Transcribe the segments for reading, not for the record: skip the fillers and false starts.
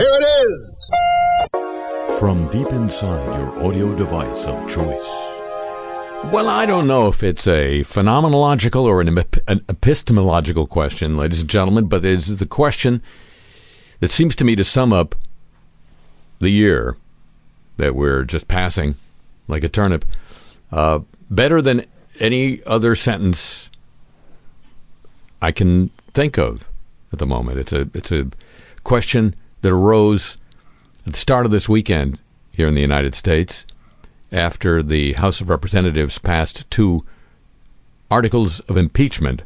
Here it is! From deep inside your audio device of choice. Well, I don't know if it's a phenomenological or an epistemological question, ladies and gentlemen, but it's the question that seems to me to sum up the year that we're just passing like a turnip better than any other sentence I can think of at the moment. It's a question that arose at the start of this weekend here in the United States, after the House of Representatives passed two articles of impeachment,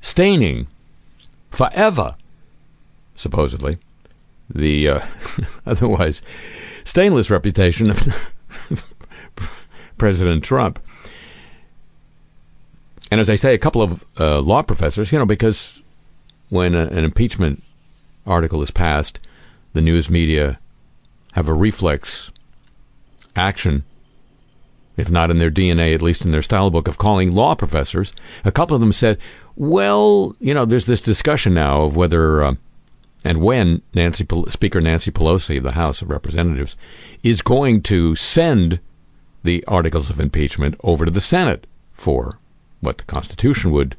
staining forever, supposedly, the otherwise stainless reputation of President Trump. And as I say, a couple of law professors, because when an impeachment article is passed, the news media have a reflex action, if not in their DNA, at least in their style book, of calling law professors. A couple of them said, well, there's this discussion now of whether and when Speaker Nancy Pelosi of the House of Representatives is going to send the articles of impeachment over to the Senate for what the Constitution would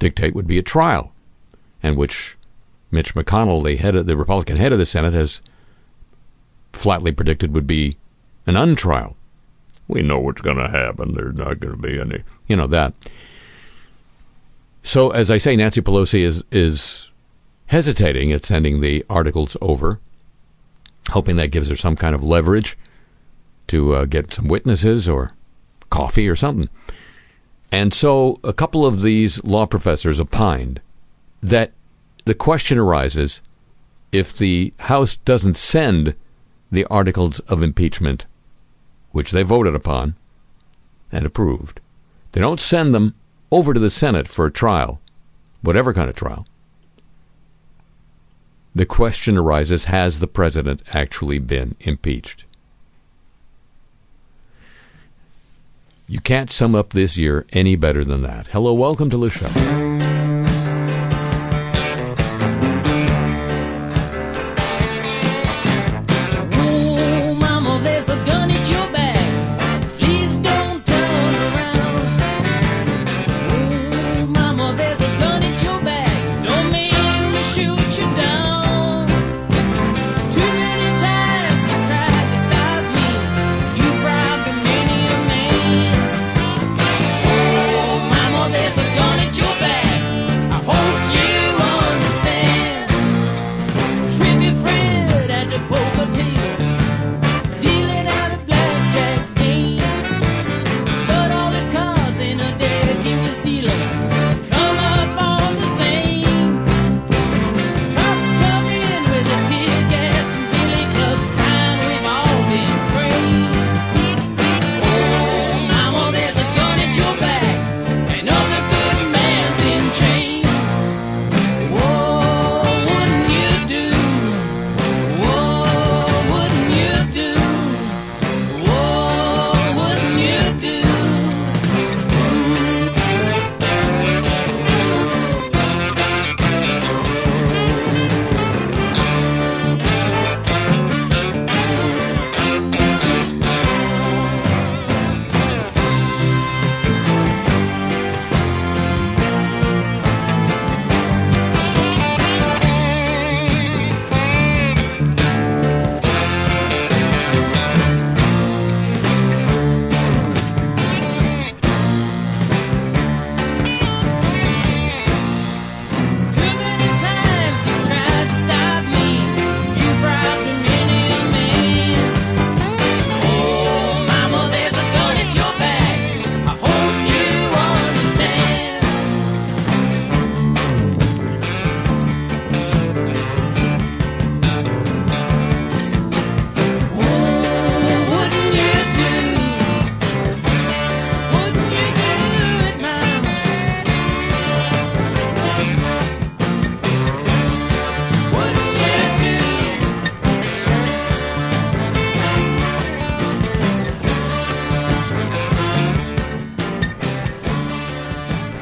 dictate would be a trial, and which Mitch McConnell, the Republican head of the Senate, has flatly predicted would be an untrial. We know what's going to happen. There's not going to be any, that. So, as I say, Nancy Pelosi is hesitating at sending the articles over, hoping that gives her some kind of leverage to get some witnesses or coffee or something. And so a couple of these law professors opined that the question arises, if the House doesn't send the articles of impeachment, which they voted upon and approved, they don't send them over to the Senate for a trial, whatever kind of trial, the question arises, has the president actually been impeached? You can't sum up this year any better than that. Hello, welcome to Le Show. Your back.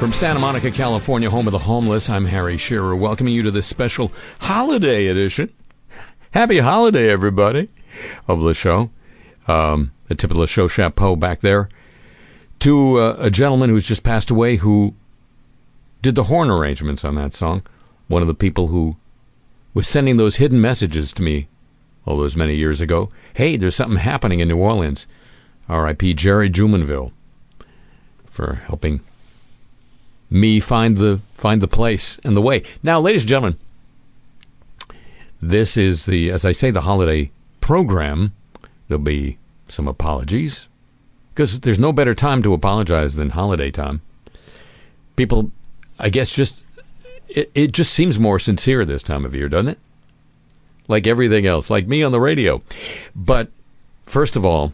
From Santa Monica, California, home of the homeless, I'm Harry Shearer, welcoming you to this special holiday edition. Happy holiday, everybody, of Le Show. The tip of Le Show chapeau back there to a gentleman who's just passed away who did the horn arrangements on that song. One of the people who was sending those hidden messages to me all those many years ago. Hey, there's something happening in New Orleans. R.I.P. Jerry Jumanville for helping me find the place and the way. Now, ladies and gentlemen, this is the, as I say, the holiday program. There'll be some apologies because there's no better time to apologize than holiday time. People, I guess, just it just seems more sincere this time of year, doesn't it? Like everything else, like me on the radio. But first of all,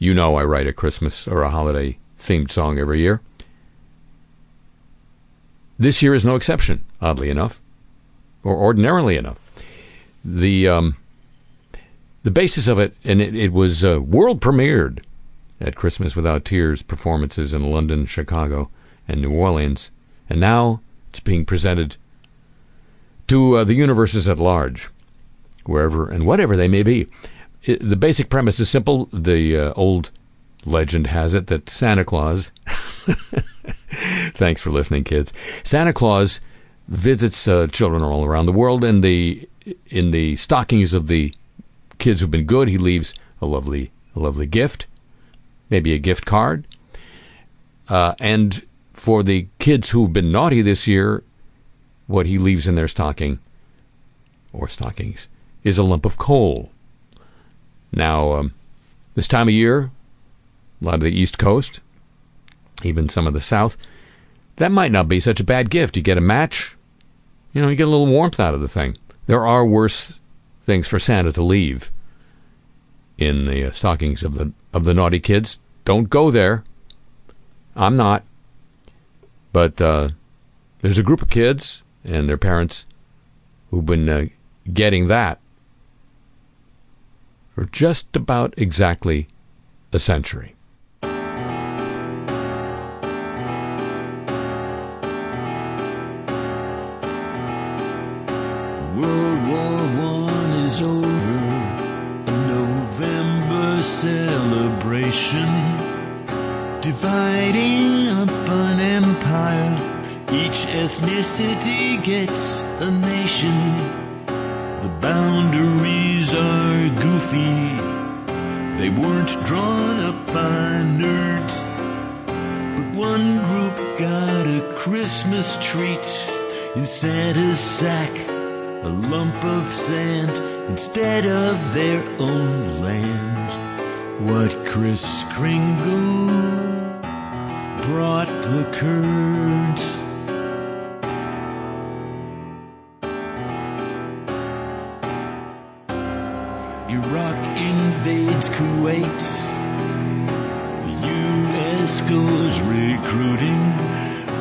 you know I write a Christmas or a holiday themed song every year. This year is no exception, oddly enough, or ordinarily enough. The basis of it, and it was world premiered at Christmas Without Tears performances in London, Chicago, and New Orleans, and now it's being presented to the universes at large, wherever and whatever they may be. The basic premise is simple. The old legend has it that Santa Claus... Thanks for listening, kids. Santa Claus visits children all around the world, and in the stockings of the kids who've been good, he leaves a lovely gift, maybe a gift card. And for the kids who've been naughty this year, what he leaves in their stocking, or stockings, is a lump of coal. Now, this time of year, a lot of the East Coast, even some of the South, that might not be such a bad gift. You get a match, you get a little warmth out of the thing. There are worse things for Santa to leave in the stockings of the naughty kids. Don't go there. I'm not. But there's a group of kids and their parents who've been getting that for just about exactly a century. World War I is over, a November celebration, dividing up an empire. Each ethnicity gets a nation. The boundaries are goofy. They weren't drawn up by nerds, but one group got a Christmas treat in Santa's sack. A lump of sand instead of their own land. What Kris Kringle brought the curds. Iraq invades Kuwait. The U.S. goes recruiting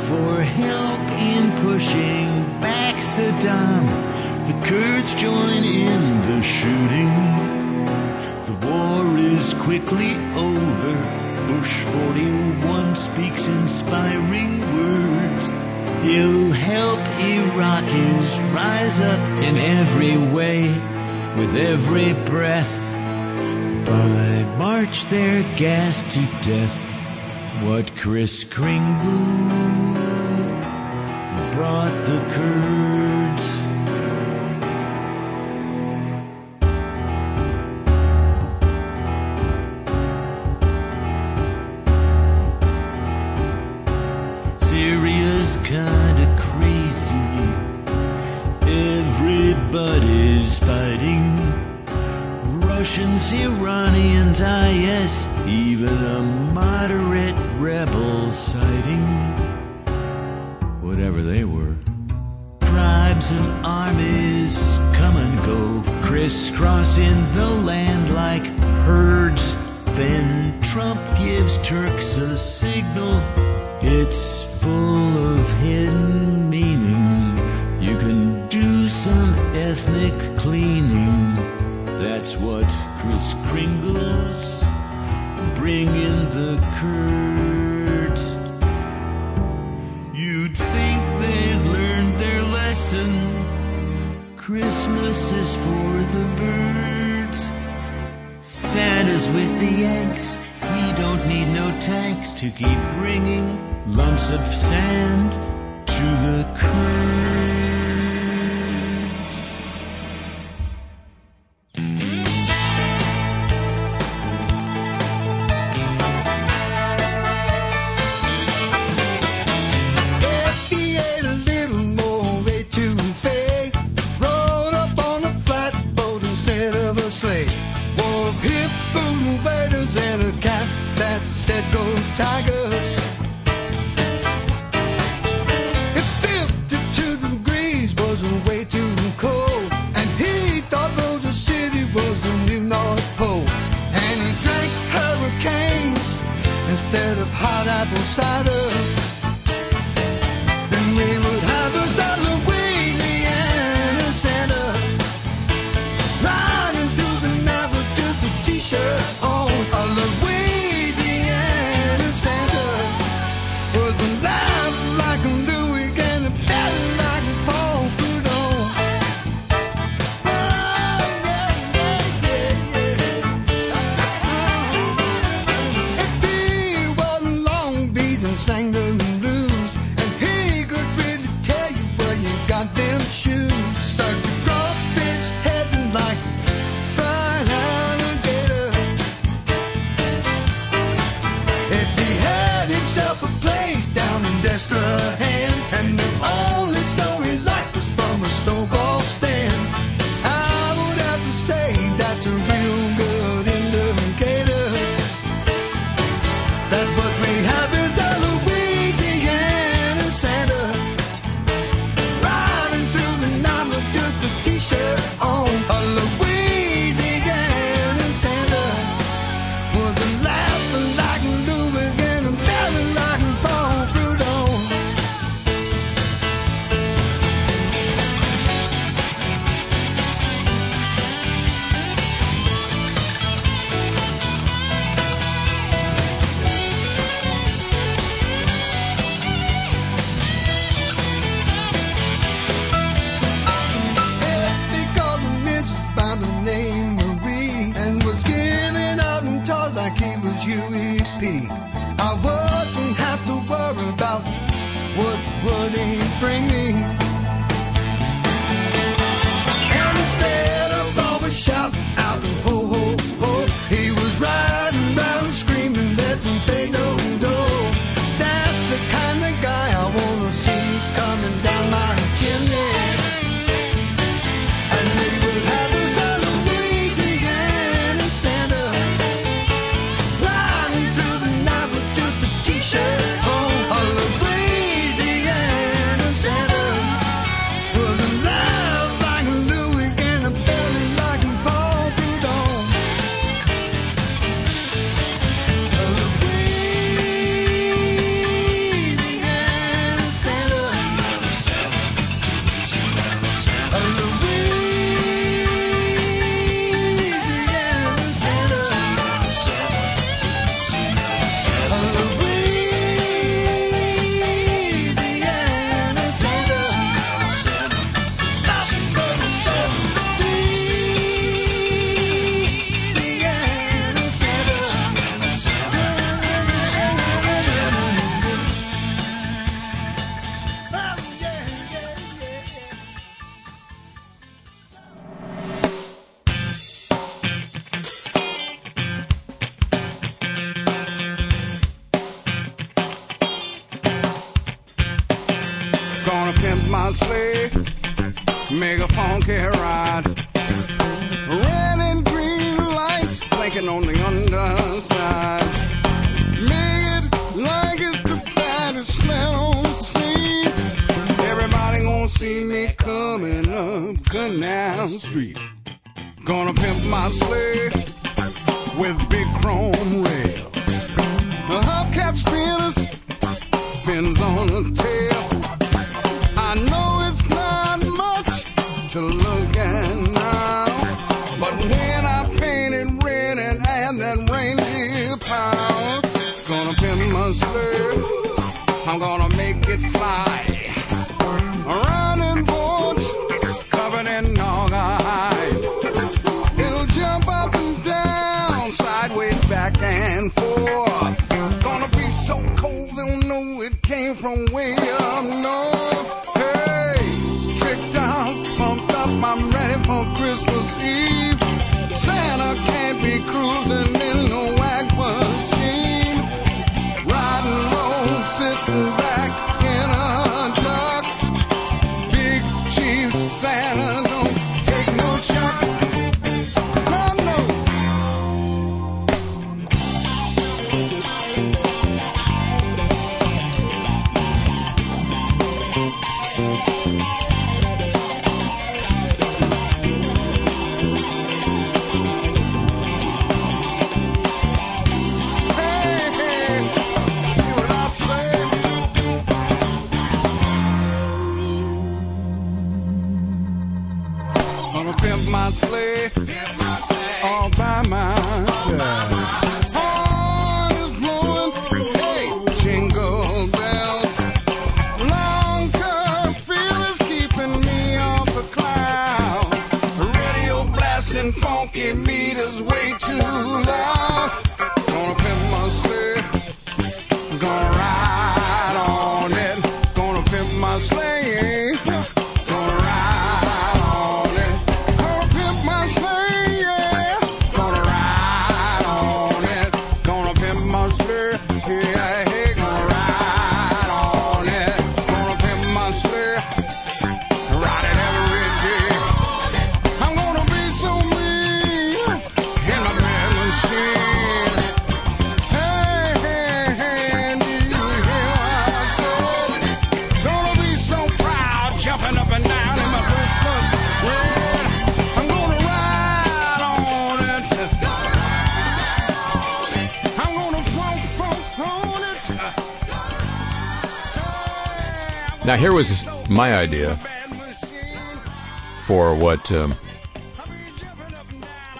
for help in pushing back Saddam. The Kurds join in the shooting. The war is quickly over. Bush 41 speaks inspiring words. He'll help Iraqis rise up in every way, with every breath. By March they're gassed to death. What Kris Kringle brought the Kurds. Kinda crazy. Everybody's fighting. Russians, Iranians, IS, even a moderate rebel sighting. Whatever they were. Tribes and armies come and go, crisscrossing the land like herds. Then Trump gives Turks a signal. It's full of hidden meaning. You can do some ethnic cleaning. That's what Kris Kringle's bringing the Kurds. Christmas is for the birds. Santa's with the Yanks. We don't need no tanks to keep bringing lumps of sand to the curb. Around in boards, covered in and forth. Gonna be so cold, they'll know it came from way up north. Hey, tricked out, pumped up, I'm ready for Christmas Eve. Santa can't be cruising in no wagon scheme. Riding low, sitting back in a duck. Big Chief Santa don't take no shock. Sleigh, all by myself. Horn is blowing, hey, jingle bells. Long curfew is keeping me off the cloud. Radio blasting, funky meters way too loud. Gonna pimp my sleigh, gonna ride on it. Gonna pimp my sleigh. Now, here was my idea for what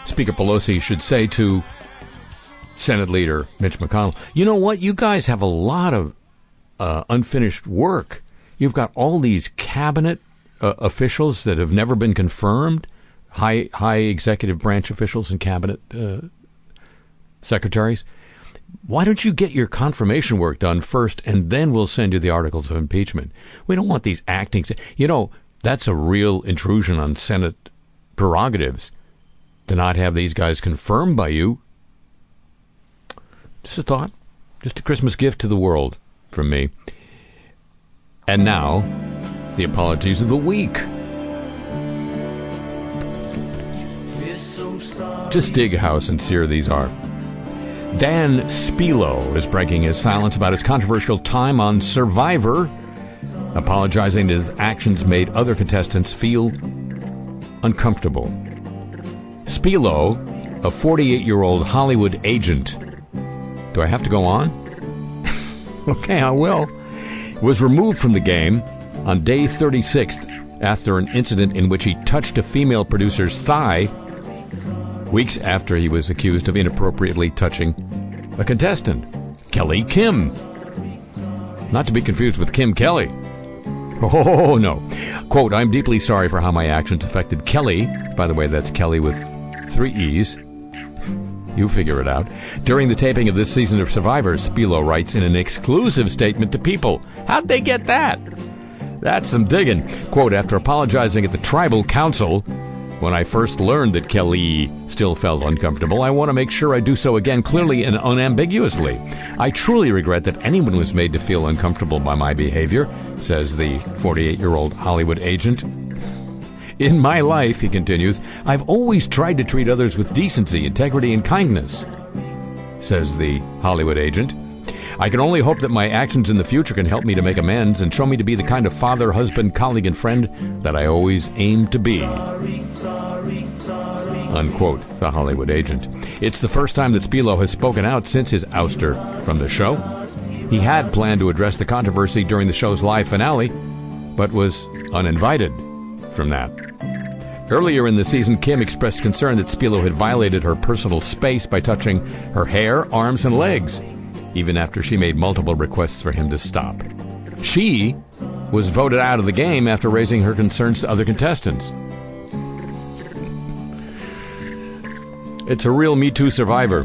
Speaker Pelosi should say to Senate Leader Mitch McConnell. You know what? You guys have a lot of unfinished work. You've got all these cabinet officials that have never been confirmed, high executive branch officials and cabinet secretaries. Why don't you get your confirmation work done first, and then we'll send you the articles of impeachment? We don't want these acting. You know, that's a real intrusion on Senate prerogatives to not have these guys confirmed by you. Just a thought. Just a Christmas gift to the world from me. And now, the apologies of the week. Just dig how sincere these are. Dan Spilo is breaking his silence about his controversial time on Survivor, apologizing that his actions made other contestants feel uncomfortable. Spilo, a 48-year-old Hollywood agent, do I have to go on? Okay, I will, was removed from the game on day 36 after an incident in which he touched a female producer's thigh, weeks after he was accused of inappropriately touching a contestant, Kelly Kim. Not to be confused with Kim Kelly. Oh, no. Quote, I'm deeply sorry for how my actions affected Kelly. By the way, that's Kelly with three E's. You figure it out. During the taping of this season of Survivor, Spilo writes in an exclusive statement to People. How'd they get that? That's some digging. Quote, after apologizing at the tribal council, when I first learned that Kelly still felt uncomfortable, I want to make sure I do so again clearly and unambiguously. I truly regret that anyone was made to feel uncomfortable by my behavior, says the 48-year-old Hollywood agent. In my life, he continues, I've always tried to treat others with decency, integrity, and kindness, says the Hollywood agent. I can only hope that my actions in the future can help me to make amends and show me to be the kind of father, husband, colleague, and friend that I always aimed to be. Unquote, the Hollywood agent. It's the first time that Spilo has spoken out since his ouster from the show. He had planned to address the controversy during the show's live finale, but was uninvited from that. Earlier in the season, Kim expressed concern that Spilo had violated her personal space by touching her hair, arms, and legs, even after she made multiple requests for him to stop. She was voted out of the game after raising her concerns to other contestants. It's a real Me Too Survivor.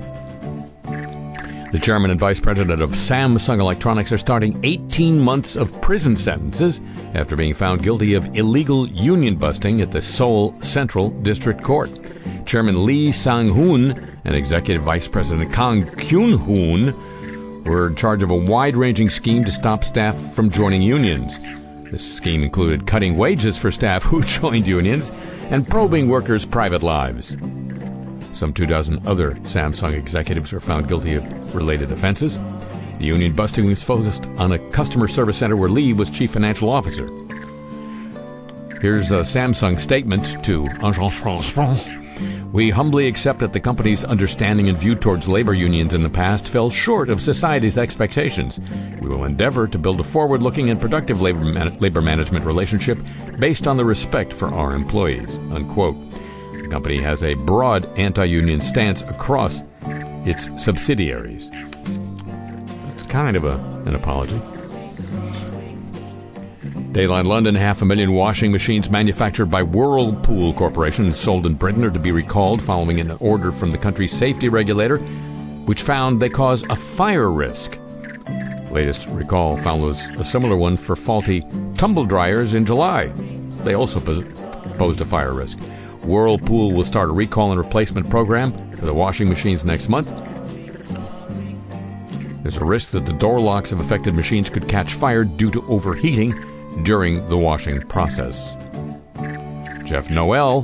The chairman and vice president of Samsung Electronics are starting 18 months of prison sentences after being found guilty of illegal union busting at the Seoul Central District Court. Chairman Lee Sang-hoon and Executive Vice President Kang Kyun-hoon were in charge of a wide-ranging scheme to stop staff from joining unions. This scheme included cutting wages for staff who joined unions and probing workers' private lives. Some 24 other Samsung executives were found guilty of related offenses. The union busting was focused on a customer service center where Lee was chief financial officer. Here's a Samsung statement to Agence France. We humbly accept that the company's understanding and view towards labor unions in the past fell short of society's expectations. We will endeavor to build a forward-looking and productive labor management relationship based on the respect for our employees, unquote. The company has a broad anti-union stance across its subsidiaries. So it's kind of an apology. Dayline London, 500,000 washing machines manufactured by Whirlpool Corporation and sold in Britain are to be recalled following an order from the country's safety regulator, which found they cause a fire risk. The latest recall follows a similar one for faulty tumble dryers in July. They also posed a fire risk. Whirlpool will start a recall and replacement program for the washing machines next month. There's a risk that the door locks of affected machines could catch fire due to overheating during the washing process. Jeff Noel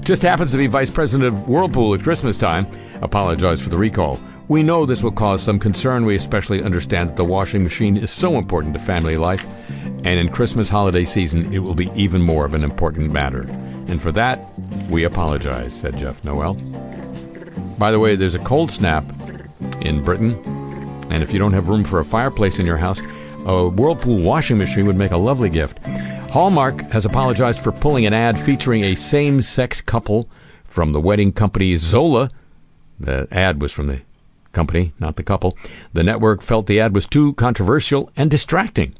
just happens to be vice president of Whirlpool at Christmas time, apologized for the recall. We know this will cause some concern. We especially understand that the washing machine is so important to family life, and in Christmas holiday season, it will be even more of an important matter. And for that, we apologize, said Jeff Noel. By the way, there's a cold snap in Britain, and if you don't have room for a fireplace in your house, a Whirlpool washing machine would make a lovely gift. Hallmark has apologized for pulling an ad featuring a same-sex couple from the wedding company Zola. The ad was from the company, not the couple. The network felt the ad was too controversial and distracting.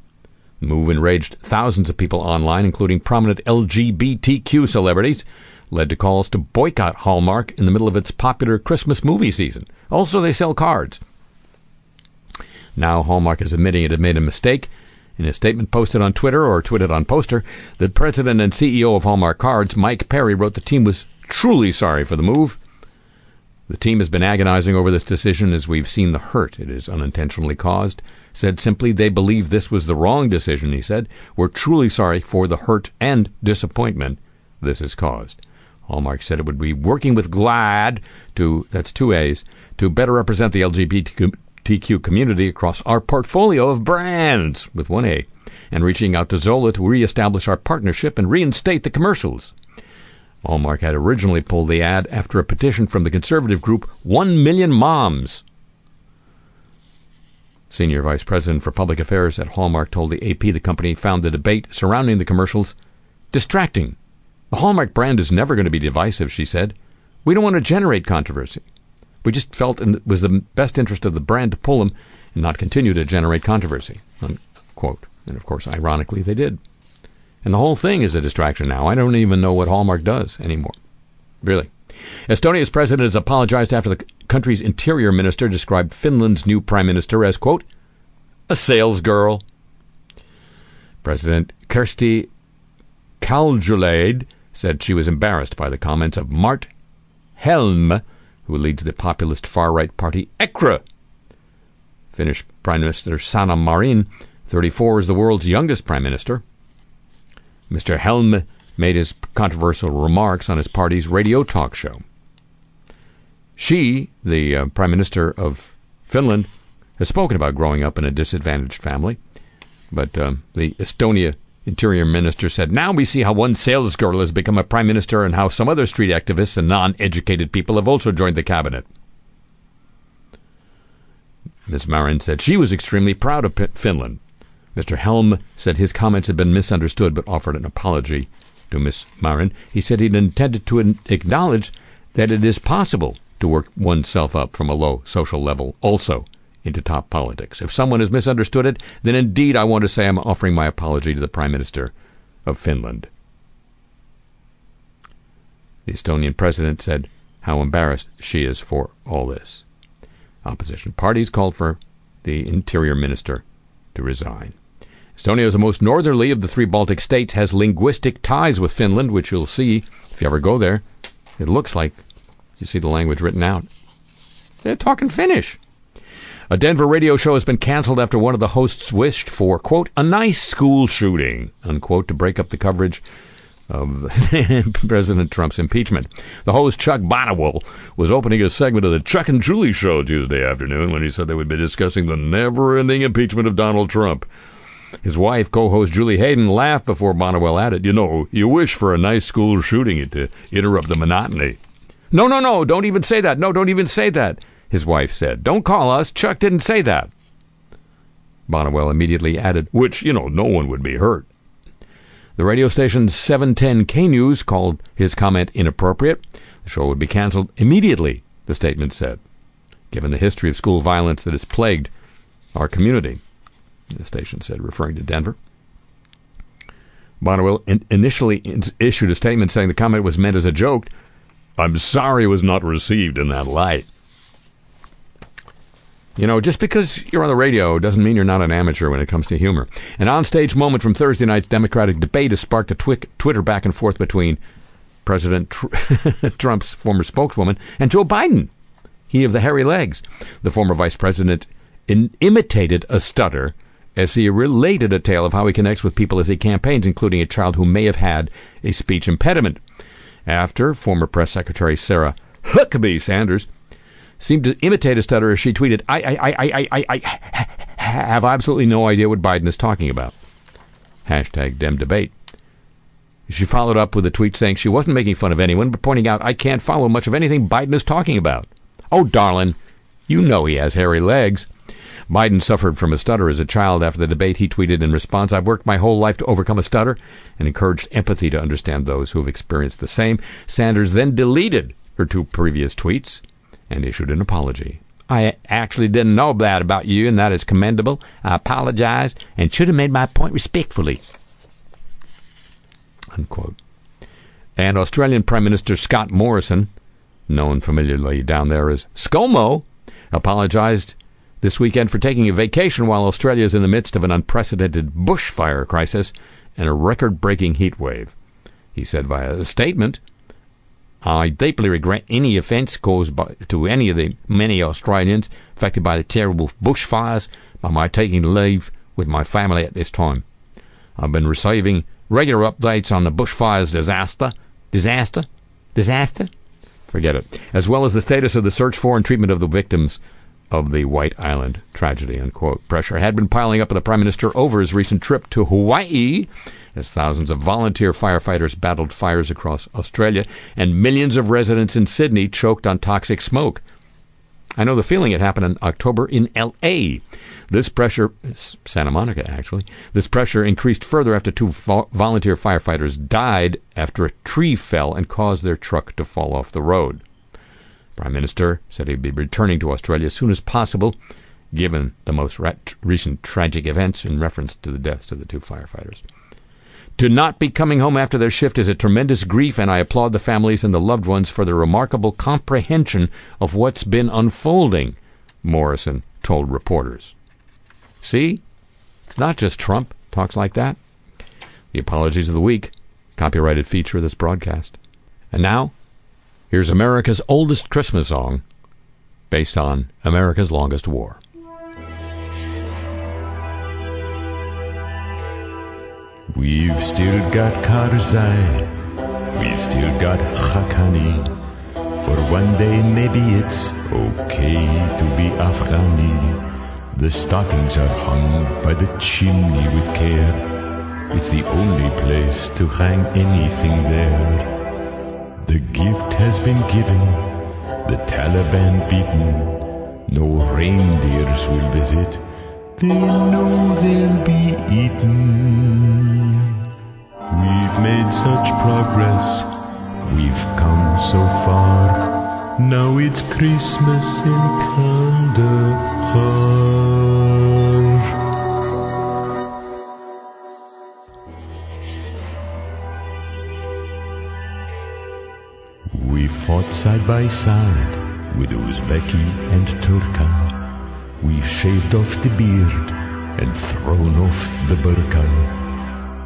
The move enraged thousands of people online, including prominent LGBTQ celebrities, led to calls to boycott Hallmark in the middle of its popular Christmas movie season. Also, they sell cards. Now Hallmark is admitting it had made a mistake. In a statement posted on Twitter, or tweeted on Poster, the president and CEO of Hallmark Cards, Mike Perry, wrote the team was truly sorry for the move. The team has been agonizing over this decision as we've seen the hurt it has unintentionally caused. Said simply, they believe this was the wrong decision, he said. We're truly sorry for the hurt and disappointment this has caused. Hallmark said it would be working with GLAAD, that's two A's, to better represent the LGBTQ community across our portfolio of brands, with one A, and reaching out to Zola to reestablish our partnership and reinstate the commercials. Hallmark had originally pulled the ad after a petition from the conservative group 1 Million Moms. Senior Vice President for Public Affairs at Hallmark told the AP the company found the debate surrounding the commercials distracting. The Hallmark brand is never going to be divisive, she said. We don't want to generate controversy. We just felt it was the best interest of the brand to pull them and not continue to generate controversy, unquote. And, of course, ironically, they did. And the whole thing is a distraction now. I don't even know what Hallmark does anymore. Really. Estonia's president has apologized after the country's interior minister described Finland's new prime minister as, quote, a sales girl. President Kersti Kaljulaid said she was embarrassed by the comments of Mart Helm, who leads the populist far-right party Ekre. Finnish Prime Minister Sanna Marin, 34, is the world's youngest prime minister. Mr. Helm made his controversial remarks on his party's radio talk show. She, the Prime Minister of Finland, has spoken about growing up in a disadvantaged family, but the Estonia Interior Minister said, now we see how one salesgirl has become a Prime Minister and how some other street activists and non-educated people have also joined the cabinet. Ms. Marin said she was extremely proud of Finland. Mr. Helm said his comments had been misunderstood but offered an apology to Ms. Marin. He said he'd intended to acknowledge that it is possible to work oneself up from a low social level also into top politics. If someone has misunderstood it, then indeed I want to say I'm offering my apology to the Prime Minister of Finland. The Estonian president said how embarrassed she is for all this. Opposition parties called for the interior minister to resign. Estonia is the most northerly of the three Baltic states, has linguistic ties with Finland, which you'll see if you ever go there. It looks like you see the language written out. They're talking Finnish. A Denver radio show has been canceled after one of the hosts wished for, quote, a nice school shooting, unquote, to break up the coverage of President Trump's impeachment. The host, Chuck Bonniwell, was opening a segment of the Chuck and Julie Show Tuesday afternoon when he said they would be discussing the never-ending impeachment of Donald Trump. His wife, co-host Julie Hayden, laughed before Bonniwell added, you know, you wish for a nice school shooting to interrupt the monotony. No, don't even say that. No, don't even say that, his wife said. Don't call us. Chuck didn't say that. Bonniwell immediately added, which, you know, no one would be hurt. The radio station's 710K News called his comment inappropriate. The show would be canceled immediately, the statement said, given the history of school violence that has plagued our community, the station said, referring to Denver. Bonniwell initially issued a statement saying the comment was meant as a joke. I'm sorry it was not received in that light. You know, just because you're on the radio doesn't mean you're not an amateur when it comes to humor. An onstage moment from Thursday night's Democratic debate has sparked a Twitter back and forth between President Trump's former spokeswoman and Joe Biden, he of the hairy legs. The former vice president imitated a stutter as he related a tale of how he connects with people as he campaigns, including a child who may have had a speech impediment. After former press secretary Sarah Huckabee Sanders seemed to imitate a stutter as she tweeted, I have absolutely no idea what Biden is talking about. Hashtag Dem debate. She followed up with a tweet saying she wasn't making fun of anyone, but pointing out, I can't follow much of anything Biden is talking about. Oh, darling, you know he has hairy legs. Biden suffered from a stutter as a child. After the debate, he tweeted in response, I've worked my whole life to overcome a stutter, and encouraged empathy to understand those who have experienced the same. Sanders then deleted her two previous tweets and issued an apology. I actually didn't know that about you, and that is commendable. I apologize and should have made my point respectfully. Unquote. And Australian Prime Minister Scott Morrison, known familiarly down there as ScoMo, apologized this weekend for taking a vacation while Australia is in the midst of an unprecedented bushfire crisis and a record-breaking heat wave. He said via a statement, I deeply regret any offence caused to any of the many Australians affected by the terrible bushfires by my taking leave with my family at this time. I've been receiving regular updates on the bushfires disaster, forget it, as well as the status of the search for and treatment of the victims of the White Island tragedy, unquote. Pressure had been piling up on the Prime Minister over his recent trip to Hawaii, as thousands of volunteer firefighters battled fires across Australia, and millions of residents in Sydney choked on toxic smoke. I know the feeling. It happened in October in L.A. This pressure, Santa Monica actually, this pressure increased further after two volunteer firefighters died after a tree fell and caused their truck to fall off the road. Prime Minister said he'd be returning to Australia as soon as possible, given the most recent tragic events in reference to the deaths of the two firefighters. To not be coming home after their shift is a tremendous grief, and I applaud the families and the loved ones for their remarkable comprehension of what's been unfolding, Morrison told reporters. See? It's not just Trump talks like that. The Apologies of the Week, copyrighted feature of this broadcast. And now, here's America's oldest Christmas song, based on America's longest war. We've still got Karzai, we've still got Haqqani. For one day maybe it's okay to be Afghani. The stockings are hung by the chimney with care. It's the only place to hang anything there. The gift has been given, the Taliban beaten. No reindeers will visit, they know they'll be eaten. We've made such progress, we've come so far. Now it's Christmas in Kandahar. We fought side by side, with Uzbeki and Turka. We've shaved off the beard and thrown off the burqa.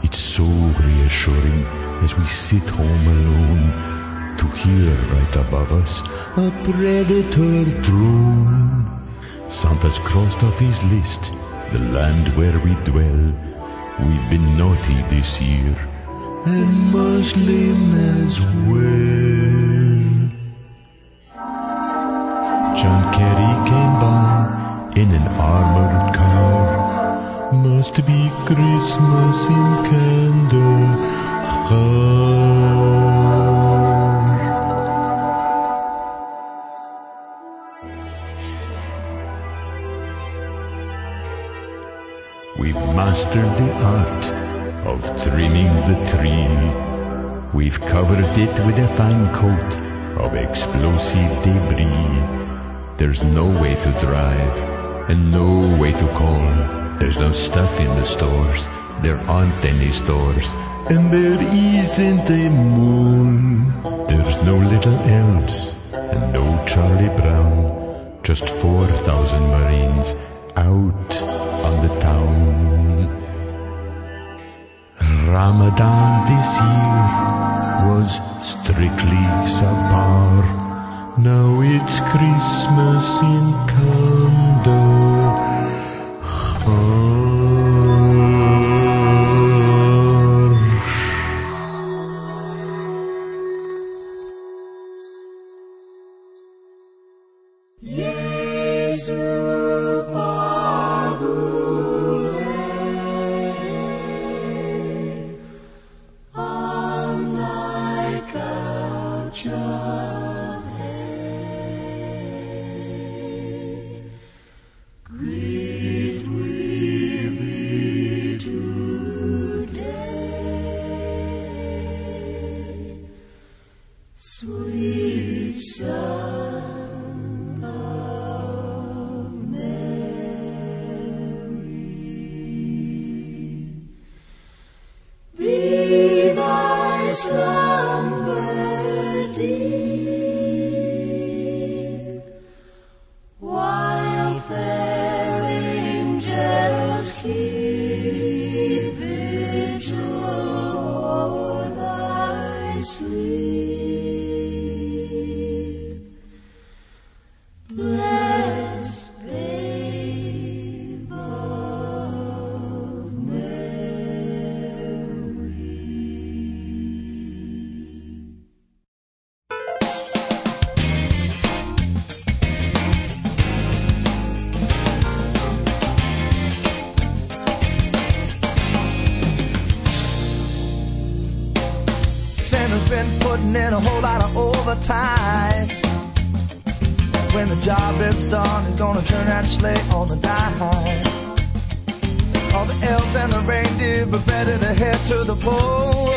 It's so reassuring as we sit home alone to hear right above us a predator drone. Santa's crossed off his list, the land where we dwell. We've been naughty this year, and Muslim as well. John Kerry came by in an armored car. Must be Christmas in Kandahar. We've mastered the art of trimming the tree. We've covered it with a fine coat of explosive debris. There's no way to drive and no way to call. There's no stuff in the stores. There aren't any stores, and there isn't a moon. There's no little elves and no Charlie Brown. Just 4,000 Marines out on the town. Ramadan this year was strictly subpar. Now it's Christmas in Kandahar. Time. When the job is done, he's gonna turn that sleigh on the dime. All the elves and the reindeer prepared to head to the pole,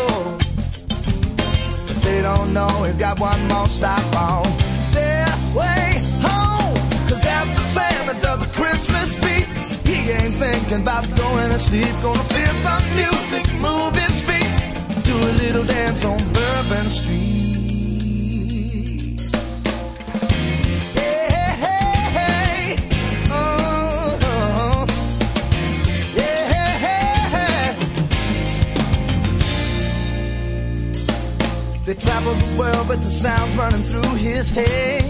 but they don't know he's got one more stop on their way home. Cause after Santa does a Christmas beat, he ain't thinking about going to sleep. Gonna play some music, move his feet, do a little dance on Bourbon Street. They travel the world, but the sound's running through his head.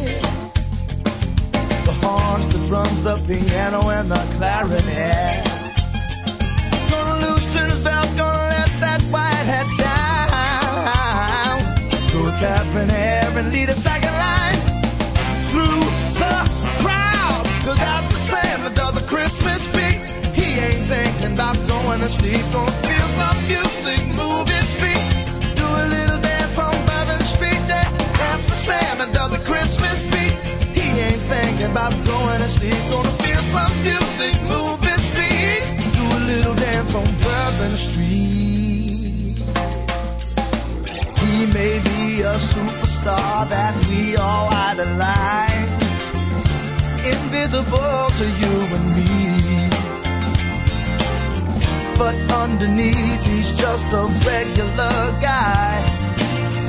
The horns, the drums, the piano, and the clarinet. Gonna lose his belt, gonna let that white hat down. Go his cap in air and lead a second line through the crowd. Cause after Santa does a Christmas beat, he ain't thinking about going to sleep. Gonna feel some music, move his feet. Santa does a Christmas beat. He ain't thinking about going to sleep. Gonna feel some music, move his feet, do a little dance on Bourbon Street. He may be a superstar that we all idolize, invisible to you and me, but underneath he's just a regular guy.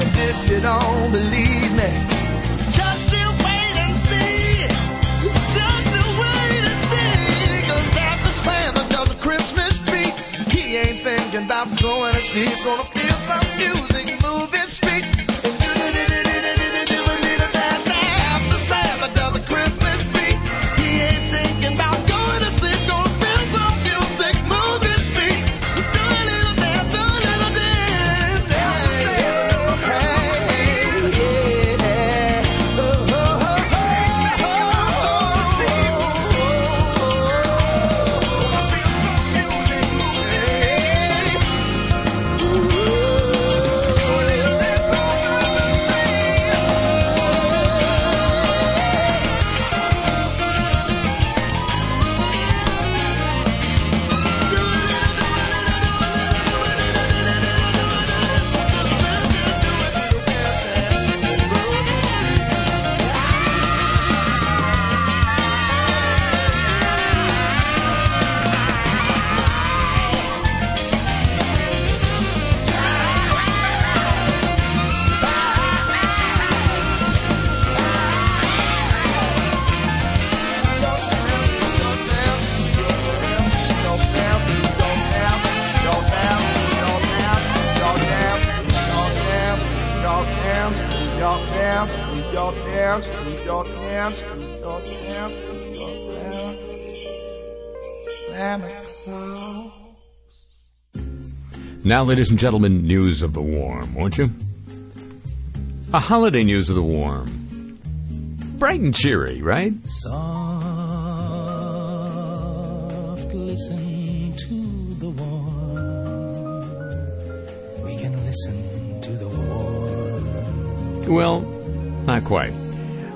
And if you don't believe me, just you wait and see. Steve's gonna feel some music, move this street. Do a little dance after Santa does a Christmas beat. He ain't thinking about going to sleep, gonna feel some music, move his feet. Do a little dance, do a little dance. Now, ladies and gentlemen, news of the warm, won't you? A holiday news of the warm. Bright and cheery, right? Soft, listen to the warm. We can listen to the warm. Well, not quite.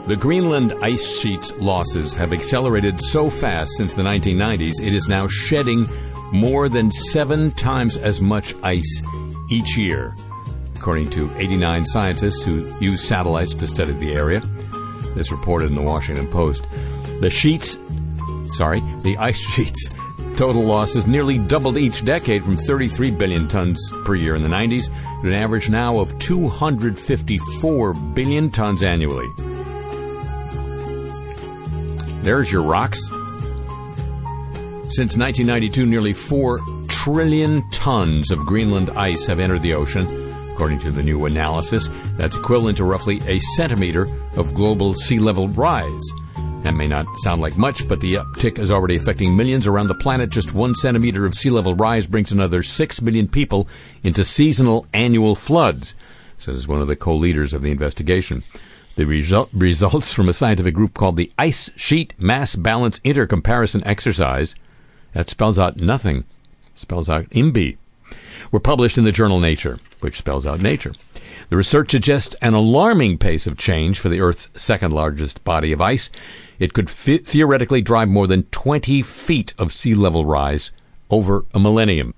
The Greenland ice sheet's losses have accelerated so fast since the 1990s, it is now shedding more than 7 times as much ice each year, according to 89 scientists who use satellites to study the area. This reported in the Washington Post. The ice sheet's total losses nearly doubled each decade, from 33 billion tons per year in the 90s to an average now of 254 billion tons annually. There's your rocks. Since 1992, nearly 4 trillion tons of Greenland ice have entered the ocean, according to the new analysis. That's equivalent to roughly a centimeter of global sea level rise. That may not sound like much, but the uptick is already affecting millions around the planet. Just 1 centimeter of sea level rise brings another 6 million people into seasonal annual floods, says one of the co-leaders of the investigation. The results from a scientific group called the Ice Sheet Mass Balance Intercomparison Exercise, that spells out nothing. It spells out IMBY. Were published in the journal Nature, which spells out nature. The research suggests an alarming pace of change for the Earth's second largest body of ice. It could theoretically drive more than 20 feet of sea level rise over a millennium.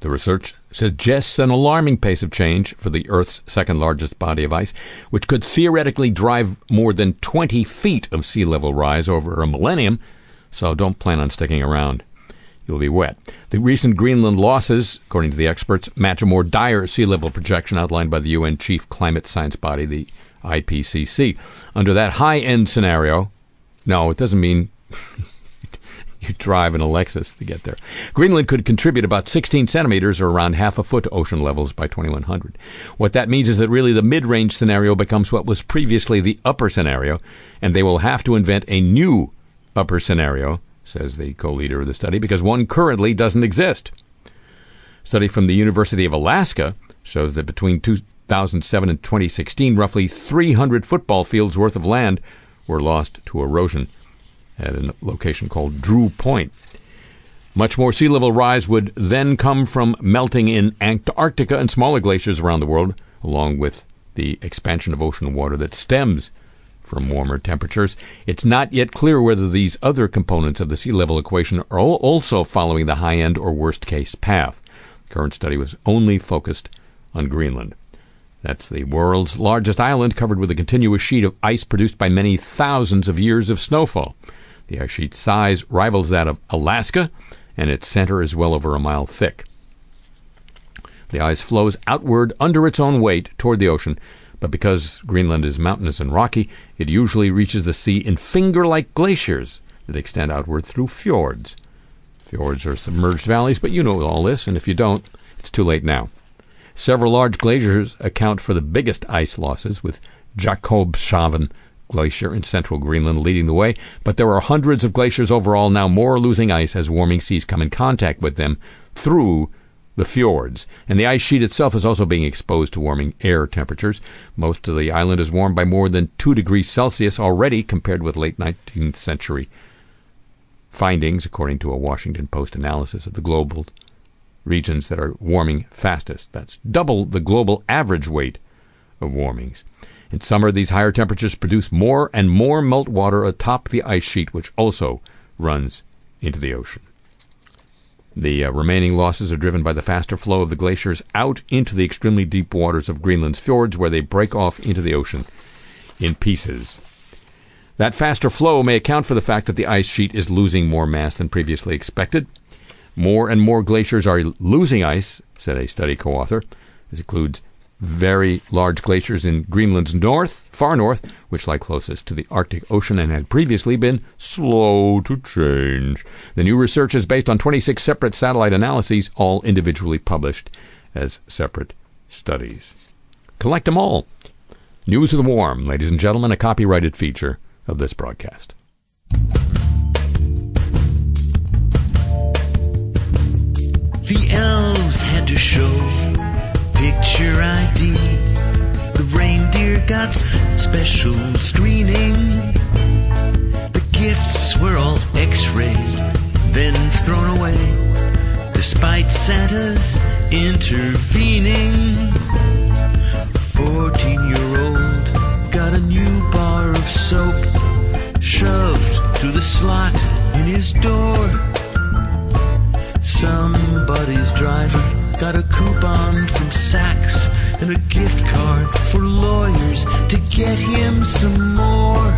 The research suggests an alarming pace of change for the Earth's second largest body of ice, which could theoretically drive more than 20 feet of sea level rise over a millennium, so don't plan on sticking around. You'll be wet. The recent Greenland losses, according to the experts, match a more dire sea level projection outlined by the UN chief climate science body, the IPCC. Under that high-end scenario, no, it doesn't mean you drive an Lexus to get there. Greenland could contribute about 16 centimeters, or around half a foot, to ocean levels by 2100. What that means is that really the mid-range scenario becomes what was previously the upper scenario, and they will have to invent a new upper scenario, says the co-leader of the study, because one currently doesn't exist. A study from the University of Alaska shows that between 2007 and 2016, roughly 300 football fields worth of land were lost to erosion at a location called Drew Point. Much more sea level rise would then come from melting in Antarctica and smaller glaciers around the world, along with the expansion of ocean water that stems from warmer temperatures. It's not yet clear whether these other components of the sea level equation are also following the high end or worst case path. The current study was only focused on Greenland. That's the world's largest island, covered with a continuous sheet of ice produced by many thousands of years of snowfall. The ice sheet's size rivals that of Alaska, and its center is well over a mile thick. The ice flows outward under its own weight toward the ocean, but because Greenland is mountainous and rocky, it usually reaches the sea in finger-like glaciers that extend outward through fjords. Fjords are submerged valleys, but you know all this, and if you don't, It's too late now. Several large glaciers account for the biggest ice losses, with Jakobshavn Glacier in central Greenland leading the way, but there are hundreds of glaciers overall now, more losing ice as warming seas come in contact with them through the fjords. And the ice sheet itself is also being exposed to warming air temperatures. Most of the island is warmed by more than 2 degrees Celsius already compared with late 19th century findings, according to a Washington Post analysis of the global regions that are warming fastest. That's double the global average rate of warmings. In summer, these higher temperatures produce more and more meltwater atop the ice sheet, which also runs into the ocean. The remaining losses are driven by the faster flow of the glaciers out into the extremely deep waters of Greenland's fjords, where they break off into the ocean in pieces. That faster flow may account for the fact that the ice sheet is losing more mass than previously expected. More and more glaciers are losing ice, said a study co-author. This includes very large glaciers in Greenland's north, far north, which lie closest to the Arctic Ocean and had previously been slow to change. The new research is based on 26 separate satellite analyses, all individually published as separate studies. Collect them all. News of the Warm, ladies and gentlemen, a copyrighted feature of this broadcast. The elves had to show picture ID. The reindeer got special screening. The gifts were all x-rayed, then thrown away, despite Santa's intervening. A 14-year-old got a new bar of soap shoved through the slot in his door. Somebody's driver got a coupon from Saks and a gift card for lawyers to get him some more.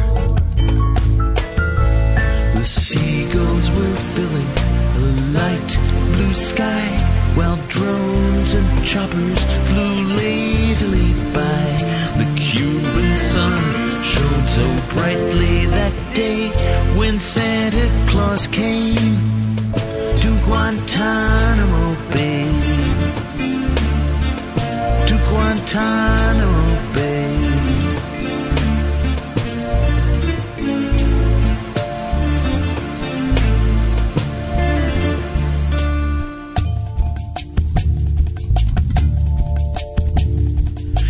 The seagulls were filling a light blue sky, while drones and choppers flew lazily by. The Cuban sun shone so brightly that day when Santa Claus came to Guantanamo Bay. To Guantanamo Bay.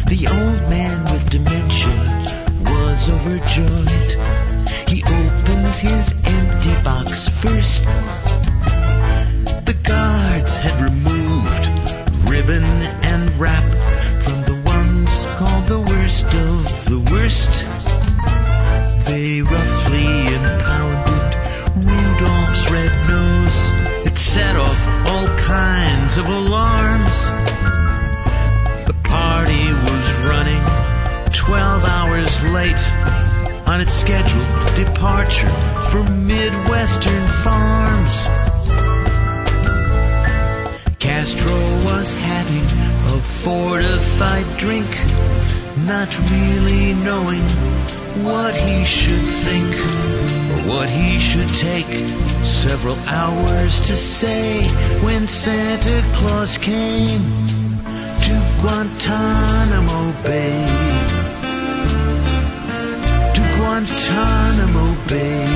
The old man with dementia was overjoyed. He opened his empty box first. The guards had removed ribbon and wrap from the ones called the worst of the worst. They roughly impounded Rudolph's red nose. It set off all kinds of alarms. The party was running 12 hours late on its scheduled departure for Midwestern farms. Castro was having a fortified drink, not really knowing what he should think or what he should take. Several hours to say when Santa Claus came to Guantanamo Bay. To Guantanamo Bay.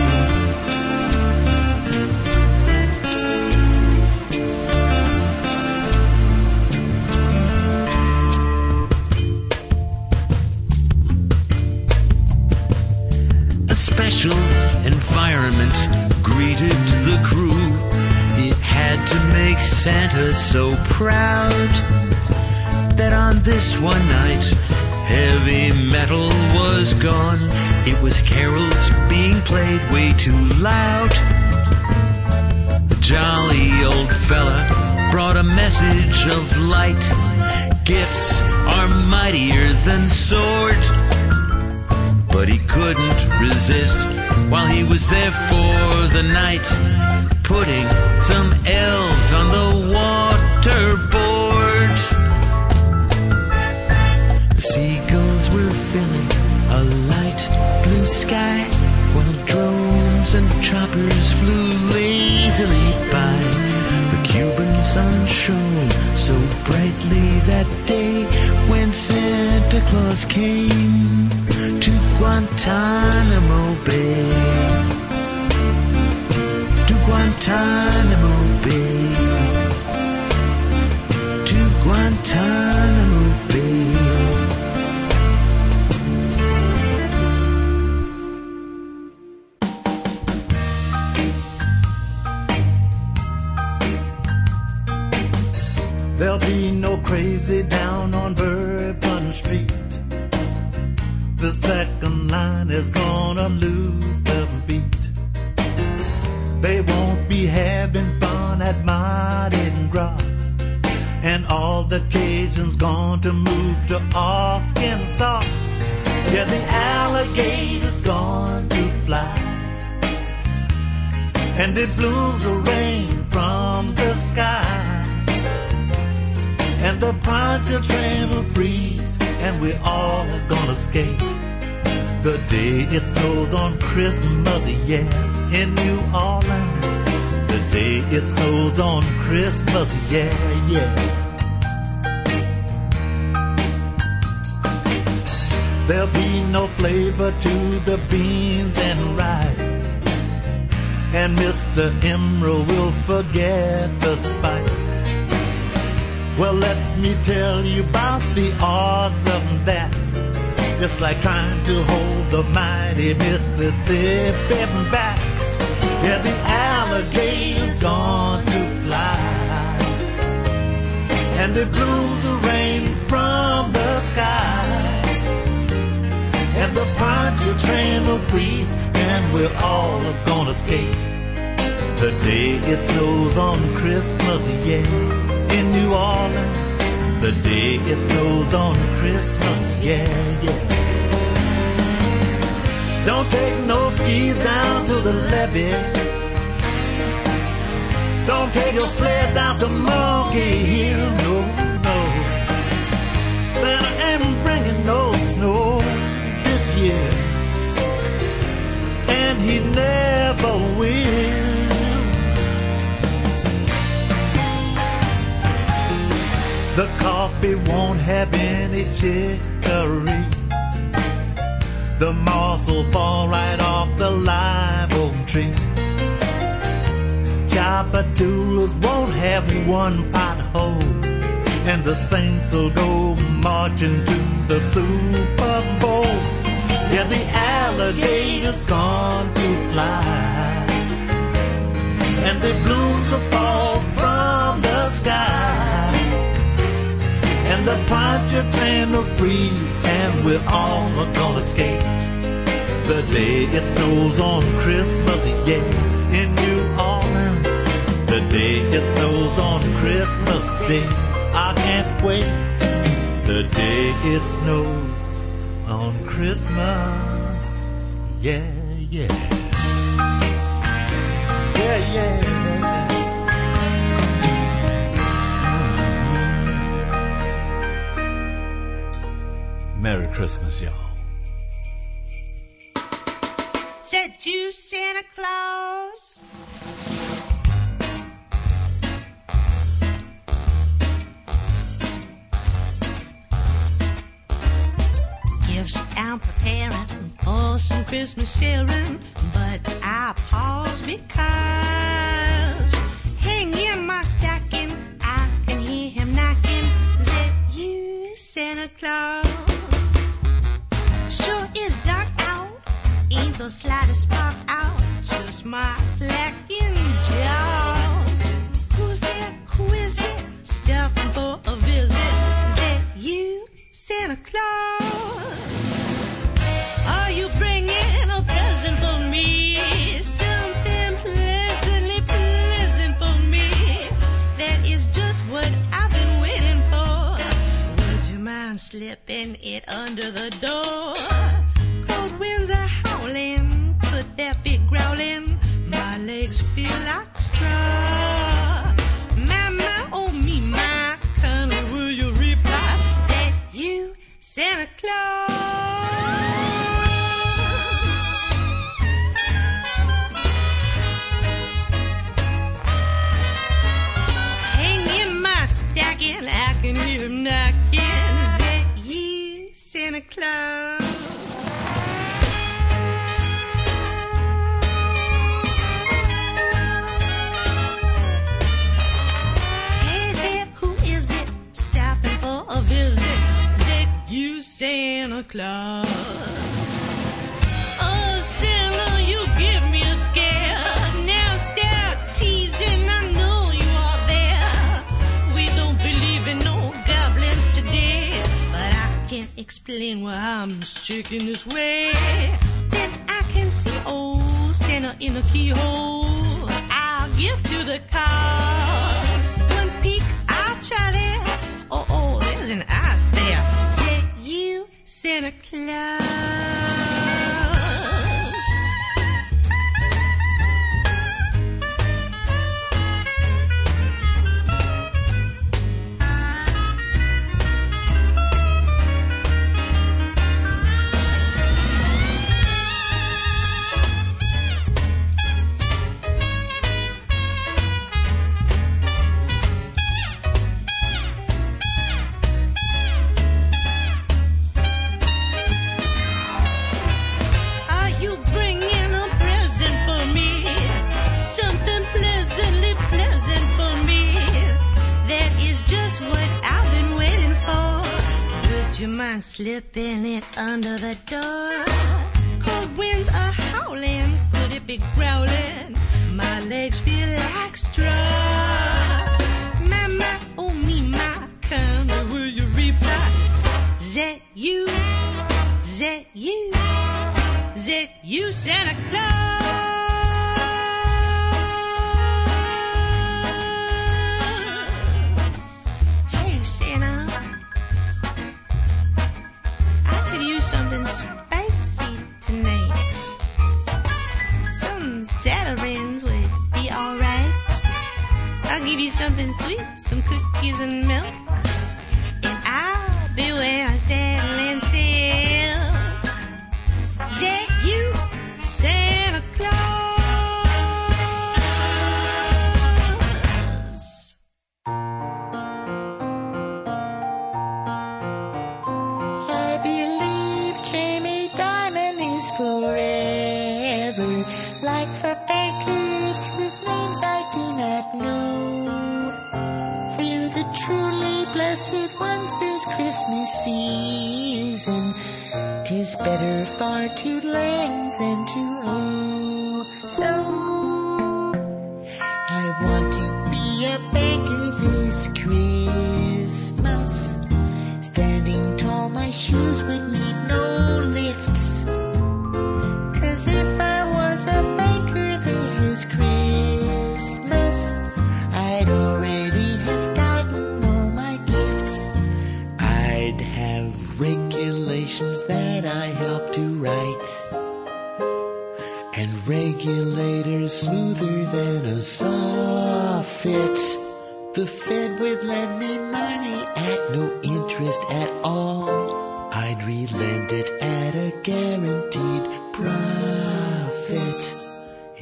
Special environment greeted the crew. It had to make Santa so proud that on this one night, heavy metal was gone. It was carols being played way too loud. The jolly old fella brought a message of light. Gifts are mightier than sword. But he couldn't resist while he was there for the night, putting some elves on the waterboard. The seagulls were filling a light blue sky, while drones and choppers flew lazily by. The Cuban The sun shone so brightly that day when Santa Claus came to Guantanamo Bay. To Guantanamo Bay. To Guantanamo Bay. There'll be no crazy down on Bourbon Street. The second line is gonna lose the beat. They won't be having fun at Mardi Gras, and all the Cajuns gone to move to Arkansas. Yeah, the alligator's gone to fly, and it blooms will rain from the sky, and the Pontchartrain will freeze, and we all are gonna skate the day it snows on Christmas, yeah, in New Orleans. The day it snows on Christmas, yeah, yeah. There'll be no flavor to the beans and rice, and Mr. Emerald will forget the spice. Well, let me tell you about the odds of that. It's like trying to hold the mighty Mississippi back. Yeah, the alligator's gone to fly, and the blues will rain from the sky, and the Pontchartrain will freeze, and we're all gonna skate the day it snows on Christmas, yeah, in New Orleans. The day it snows on Christmas, yeah, yeah. Don't take no skis down to the levee. Don't take your sled down to Monkey Hill, no, no. Santa ain't bringing no snow this year, and he never will. The coffee won't have any chicory. The moss will fall right off the live oak tree. Chapatulas won't have one pothole, and the Saints will go marching to the Super Bowl. Yeah, the alligator's gone to fly, and the blooms will fall from the sky, and the Pontchartrain will freeze, and we're all gonna skate the day it snows on Christmas, yeah, in New Orleans. The day it snows on Christmas Day, I can't wait. The day it snows on Christmas, yeah, yeah. Yeah, yeah. Merry Christmas, y'all. Said you, Santa Claus. Gifts I'm preparing for some Christmas sharing, but I pause because hang in my stocking, I can hear him knocking. Said you, Santa Claus. Sure is dark out, ain't the slightest spark out, just my black in jaws. Who's there? Who is it? Stopping for a visit. Is it you, Santa Claus? Are you bringing a present for me? Something pleasantly pleasant for me. That is just what I've been waiting for. Would you mind slipping it under the door? Cold winds are howling, could there be growling? My legs feel like straw. My, oh me, my, kind of will you reply? Take you, Santa Claus. Hang Santa Claus. Hey there, who is it stopping for a visit? Is it you, Santa Claus? Oh, Santa, you give me a scare. Now stop teasing, I know you are there. We don't believe in no goblins today, but I can't explain why I'm shaking this way. Then I can see old Santa in a keyhole. I'll give to the cause. One peek, I'll try that. Oh, oh, there's an eye there. Say you, Santa Claus. Mind slipping it under the door. Cold winds are howling, could it be growling? My legs feel like straw. My, oh me, my, come, will you reply? Zet you, zet you, zet you, Santa Claus. Something spicy tonight. Some Zatarins would be alright. I'll give you something sweet, some cookies and milk. And I'll be wearing satin and silk. Is that you, Santa Claus? I believe forever, like the beggars whose names I do not know. They're the truly blessed ones this Christmas season. 'Tis better far to lend than to owe. So I want to be a beggar this Christmas. Standing tall, my shoes would need no lifts. If I was a baker this Christmas, I'd already have gotten all my gifts. I'd have regulations that I helped to write, and regulators smoother than a soffit. The Fed would lend me money at no interest at all. I'd relent it at a guaranteed profit.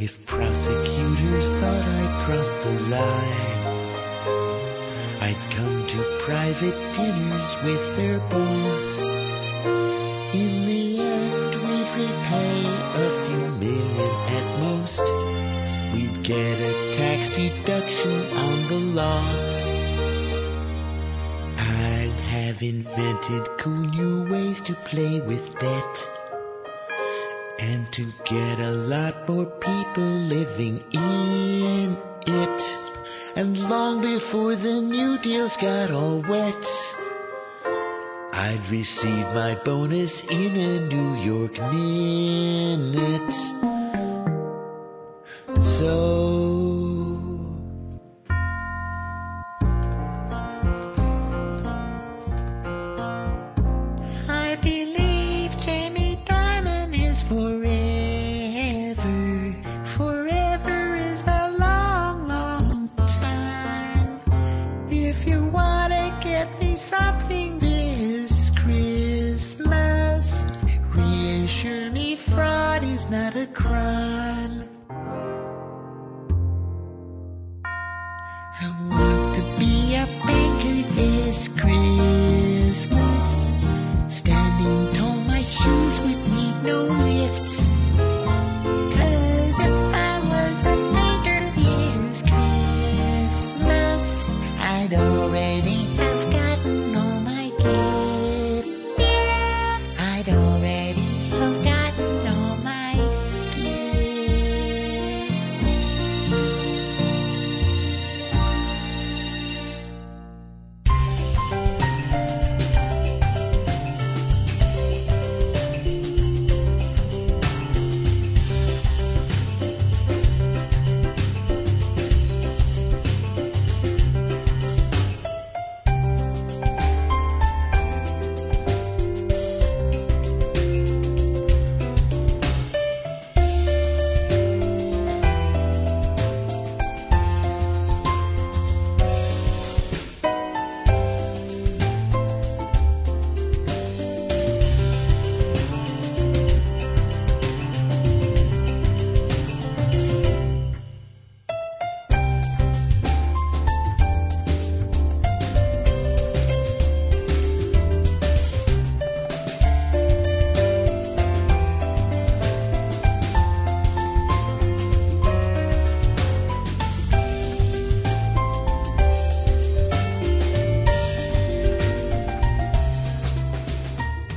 If prosecutors thought I'd crossed the line, I'd come to private dinners with their boss. In the end, we'd repay a few million at most. We'd get a tax deduction on the loss. I'd have invented cool new ways to play with debt, and to get a lot more people living in it. And long before the New Deals got all wet, I'd receive my bonus in a New York minute. So I believe Jamie Dimon is forever is a long, long time. If you wanna get me something this Christmas, reassure me fraud is not a crime. I want to be a banker this Christmas, standing no lifts. Cause if I was a maker this Christmas, I'd already have gotten all my gifts. Yeah, I'd already have gotten all my gifts.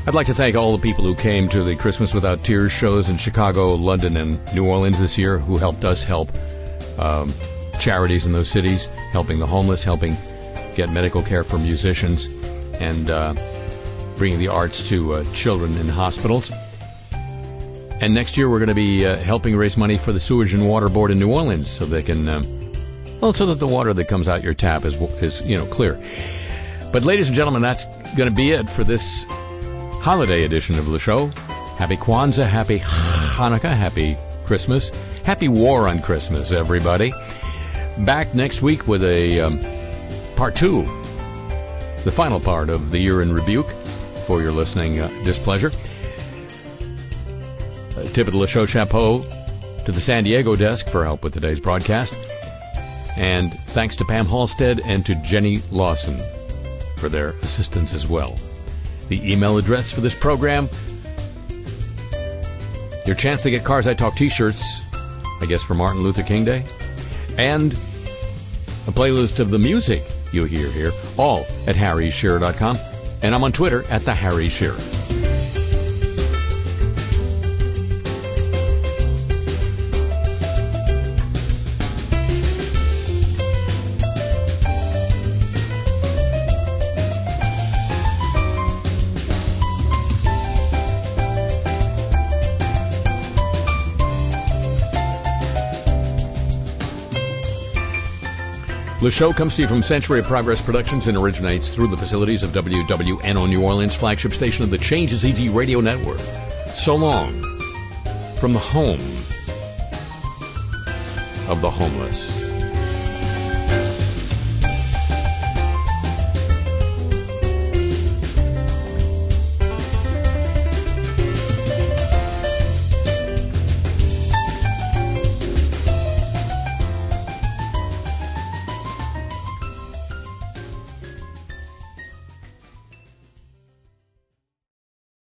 I'd like to thank all the people who came to the Christmas Without Tears shows in Chicago, London, and New Orleans this year, who helped us help charities in those cities, helping the homeless, helping get medical care for musicians, and bringing the arts to children in hospitals. And next year we're going to be helping raise money for the Sewage and Water Board in New Orleans, so they can, well, so that the water that comes out your tap is clear. But ladies and gentlemen, that's going to be it for this holiday edition of Le Show. Happy Kwanzaa, happy Hanukkah, happy Christmas, happy war on Christmas, everybody. Back next week with a part two, the final part of The Year in Rebuke, for your listening displeasure. A tip of the Le Show chapeau to the San Diego desk for help with today's broadcast. And thanks to Pam Halstead and to Jenny Lawson for their assistance as well. The email address for this program, your chance to get Cars I Talk t-shirts, I guess for Martin Luther King Day, and a playlist of the music you hear here, all at harryshearer.com. And I'm on Twitter at the Harry Shearer. The show comes to you from Century of Progress Productions and originates through the facilities of WWNO New Orleans, flagship station of the Change is Easy radio network. So long from the home of the homeless.